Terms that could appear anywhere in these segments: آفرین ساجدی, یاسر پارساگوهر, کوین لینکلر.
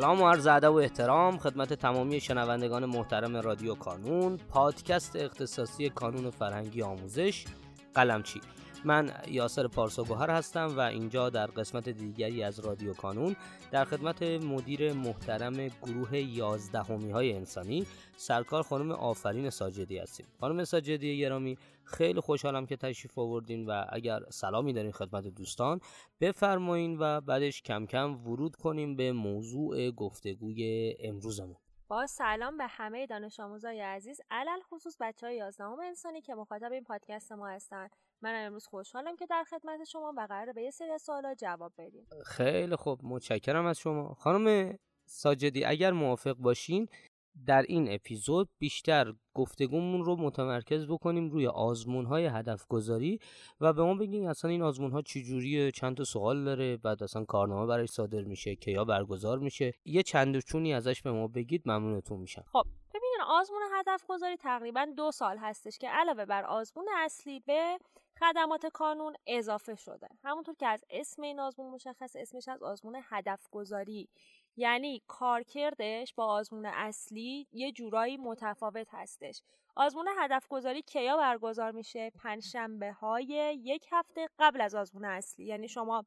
سلام و عرض ادب و احترام خدمت تمامی شنوندگان محترم رادیو کانون، پادکست اختصاصی کانون فرهنگی آموزش قلمچی. من یاسر پارساگوهر هستم و اینجا در قسمت دیگری از رادیو کانون در خدمت مدیر محترم گروه 11می‌های انسانی سرکار خانم آفرین ساجدی هستیم. خانم ساجدی گرامی، خیلی خوشحالم که تشریف آوردین و اگر سلامی دارین خدمت دوستان بفرمایین و بعدش کم کم ورود کنیم به موضوع گفتگوی امروزمون. با سلام به همه دانش آموزای عزیز، علل خصوص بچه‌های 11ام انسانی که مخاطب این پادکست ما هستند. من امروز خوشحالم که در خدمت شما و قراره به یه سری سوالا جواب بدیم. خیلی خوب، متشکرم از شما. خانم ساجدی، اگر موافق باشین در این اپیزود بیشتر گفتگومون رو متمرکز بکنیم روی آزمون‌های هدف‌گذاری و به ما بگین اصلا این آزمون‌ها چجوریه، چند تا سوال داره، بعد اصلا کارنامه براش صادر میشه، کیا برگزار میشه، یه چند و چونی ازش به ما بگید ممنونتون میشم. خب ببینین، آزمون هدف‌گذاری تقریباً 2 سال هستش که علاوه بر آزمون اصلی به خدمات کانون اضافه شده. همونطور که از اسم این آزمون مشخص، اسمش از آزمون هدف‌گذاری، یعنی کارکردش با آزمون اصلی یه جورایی متفاوت هستش. آزمون هدف‌گذاری کیا برگزار میشه؟ پنجشنبه‌های یک هفته قبل از آزمون اصلی، یعنی شما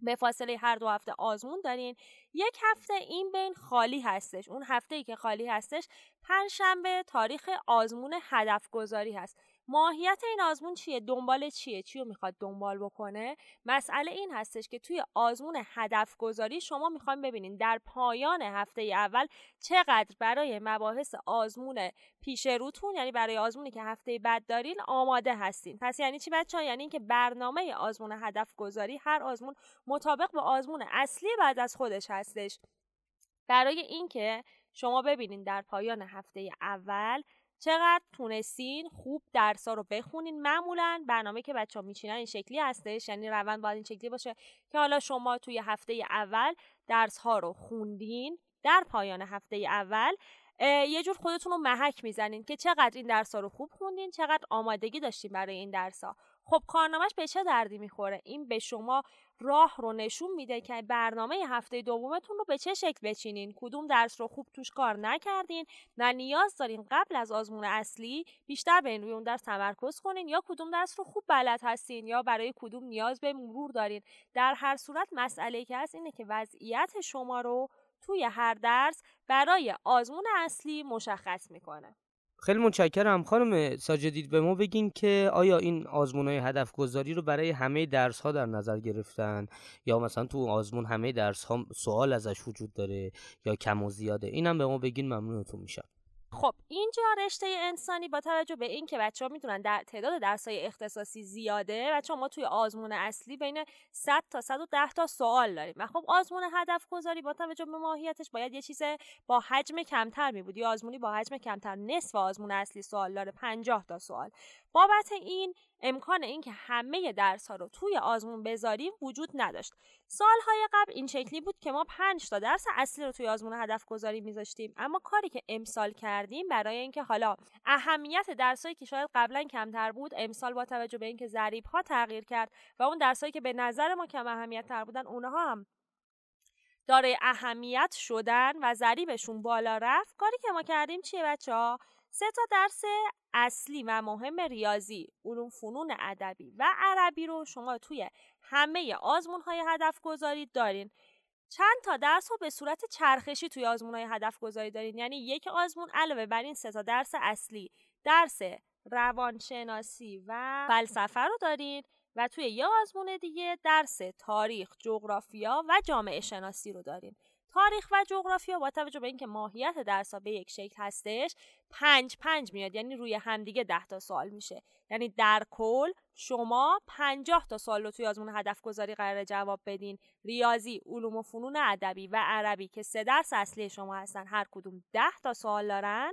به فاصله هر 2 هفته آزمون دارین، یک هفته این بین خالی هستش. اون هفته‌ای که خالی هستش پنجشنبه تاریخ آزمون هدف‌گذاری هست. ماهیت این آزمون چیه؟ دنبال چیه؟ چی رو میخواد دنبال بکنه؟ مسئله این هستش که توی آزمون هدف‌گذاری شما میخواین ببینین در پایان هفته اول چقدر برای مباحث آزمون پیش روتون، یعنی برای آزمونی که هفته بعد دارین، آماده هستین. پس یعنی چی بچه‌ها؟ یعنی اینکه برنامه آزمون هدف‌گذاری هر آزمون مطابق با آزمون اصلی بعد از خودش هستش، برای اینکه شما ببینین در پایان هفته اول چقدر تونستین خوب درس‌ها رو بخونین. معمولاً برنامه که بچه‌ها میچینن این شکلی هستش، یعنی روند باید این شکلی باشه که حالا شما توی هفته اول درس‌ها رو خوندین، در پایان هفته اول یه جور خودتون رو محک میزنین که چقدر این درس‌ها رو خوب خوندین، چقدر آمادگی داشتین برای این درس‌ها. خب کارنامه‌اش به چه دردی میخوره؟ این به شما راه رو نشون میده که برنامه هفته دومتون رو به چه شکل بچینین، کدوم درس رو خوب توش کار نکردین و نیاز دارین قبل از آزمون اصلی بیشتر به روی اون درس تمرکز کنین، یا کدوم درس رو خوب بلد هستین، یا برای کدوم نیاز به مرور دارین. در هر صورت مسئله که هست اینه که وضعیت شما رو توی هر درس برای آزمون اصلی مشخص میکنه. خیلی متشکرم. خانم ساجدی، به ما بگین که آیا این آزمون‌های هدف‌گذاری رو برای همه درس‌ها در نظر گرفتن، یا مثلا تو آزمون همه درس‌ها سوال ازش وجود داره یا کم و زیاده؟ اینم به ما بگین ممنونتون میشم. خب اینجا رشته انسانی با توجه به این که بچه‌ها میتونن در تعداد درس‌های اختصاصی زیاده، بچه‌ها ما توی آزمون اصلی بین 100 تا 110 تا سوال داریم و خب آزمون هدف‌گذاری با توجه به ماهیتش باید یه چیز با حجم کمتر می‌بود، یا آزمونی با حجم کمتر. نصف آزمون اصلی سوال داره، 50 تا سوال. بابت این امکان این که همه درس‌ها رو توی آزمون بذاریم وجود نداشت. سال‌های قبل این شکلی بود که ما 5 تا درس اصلی رو توی آزمون هدف‌گذاری می‌ذاشتیم، اما کاری که امسال کردیم برای اینکه حالا اهمیت درسایی که شاید قبلا کمتر بود، امسال با توجه به اینکه ضریب‌ها تغییر کرد و اون درسایی که به نظر ما کم اهمیت‌تر بودن، اونها هم دارای اهمیت شدن و ضریبشون بالا رفت، کاری که ما کردیم چیه بچه‌ها؟ 3 تا درس اصلی و مهم ریاضی، علوم فنون ادبی و عربی رو شما توی همه آزمون‌های هدف‌گذاری دارین. چند تا درس رو به صورت چرخشی توی آزمون‌های هدف‌گذاری دارین، یعنی یک آزمون علاوه بر این 3 تا درس اصلی، درس روانشناسی و فلسفه رو دارین و توی یه آزمون دیگه درس تاریخ، جغرافیا و جامعه شناسی رو دارین. تاریخ و جغرافیا با توجه به اینکه ماهیت درس‌ها به یک شکل هستش 5-5 میاد، یعنی روی همدیگه 10 تا سوال میشه، یعنی در کل شما 50 تا سوال رو توی آزمون هدف‌گذاری قراره جواب بدین. ریاضی، علوم و فنون ادبی و عربی که 3 درس اصلی شما هستن، هر کدوم 10 تا سوال دارن،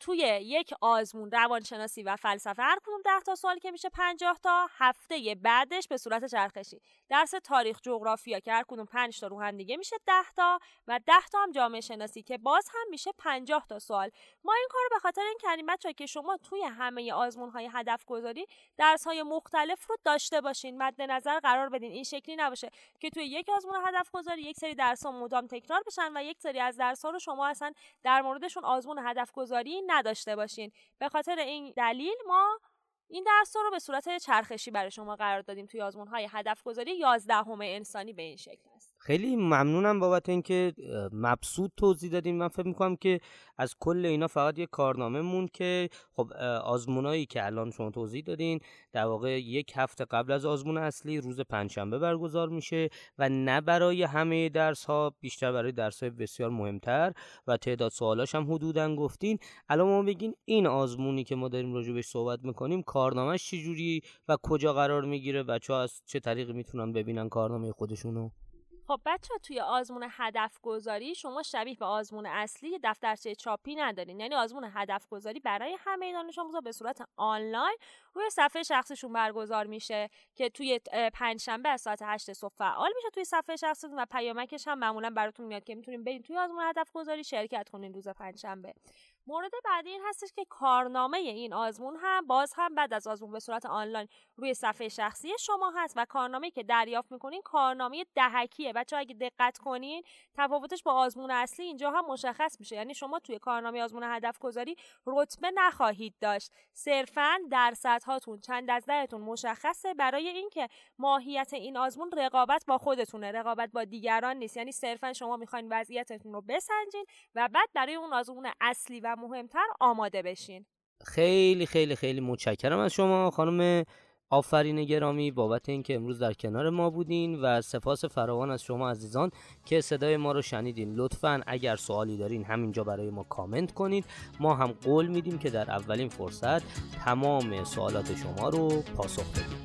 توی یک آزمون روانشناسی و فلسفه هر کدوم 10 تا سوال که میشه 50 تا، هفته بعدش به صورت چرخشی درس تاریخ، جغرافیا که هر کدوم 5 تا رو هم دیگه میشه 10 تا و 10 تا هم جامعه شناسی که باز هم میشه 50 تا سوال. ما این کارو به خاطر این کردیم بچه‌ها که شما توی همه آزمون‌های هدف‌گذاری درس‌های مختلف رو داشته باشین، مد نظر قرار بدین. این شکلی نباشه که توی یک آزمون هدف‌گذاری یک سری درس‌ها مدام تکرار بشن و یک سری از درس‌ها رو شما اصلا در موردشون آزمون هدف‌گذاری نداشته باشین. به خاطر این دلیل ما این درس‌ها رو به صورت چرخشی برای شما قرار دادیم توی آزمون‌های هدف‌گذاری 11ام انسانی به این شکل است. خیلی ممنونم بابت اینکه مبسوط توضیح دادین. من فکر می‌کنم که از کل اینا فقط یه کارنامه مون که خب آزمونایی که الان شما توضیح دادین در واقع یک هفته قبل از آزمون اصلی روز پنجشنبه برگزار میشه و نه برای همه درس‌ها، بیشتر برای درس‌های بسیار مهمتر و تعداد سوالاش هم حدوداً گفتین. الان ما بگین این آزمونی که ما داریم راجع بهش صحبت می‌کنیم کارنامه‌اش چه جوری و کجا قرار می‌گیره؟ بچه‌ها از چه طریقی میتونن ببینن کارنامه خودشونو؟ خب بچه‌ها توی آزمون هدف‌گذاری شما شبیه به آزمون اصلی دفترچه چاپی ندارین، یعنی آزمون هدف‌گذاری برای همه دانش آموزا به صورت آنلاین روی صفحه شخصیشون برگزار میشه که توی پنجشنبه از ساعت 8 صبح فعال میشه توی صفحه شخصیتون و پیامکش هم معمولا براتون میاد که میتونین برید توی آزمون هدف‌گذاری شرکت کنین روز پنجشنبه. مورد بعدی این هستش که کارنامه این آزمون هم باز هم بعد از آزمون به صورت آنلاین روی صفحه شخصی شما هست و کارنامه‌ای که دریافت می‌کنین کارنامه دهکیه. بچه‌ها اگه دقت کنین تفاوتش با آزمون اصلی اینجا هم مشخص میشه، یعنی شما توی کارنامه آزمون هدف‌گذاری رتبه نخواهید داشت، صرفاً درصدهاتون چند از دهتون مشخصه برای اینکه ماهیت این آزمون رقابت با خودتونه، رقابت با دیگران نیست، یعنی صرفاً شما می‌خواین وضعیتتون رو بسنجین و بعد برای اون آزمون اصلی و مهمتر آماده بشین. خیلی خیلی خیلی متشکرم از شما خانم آفرین گرامی بابت اینکه امروز در کنار ما بودین و سپاس فراوان از شما عزیزان که صدای ما رو شنیدین. لطفاً اگر سوالی دارین همینجا برای ما کامنت کنید، ما هم قول میدیم که در اولین فرصت تمام سوالات شما رو پاسخ بدیم.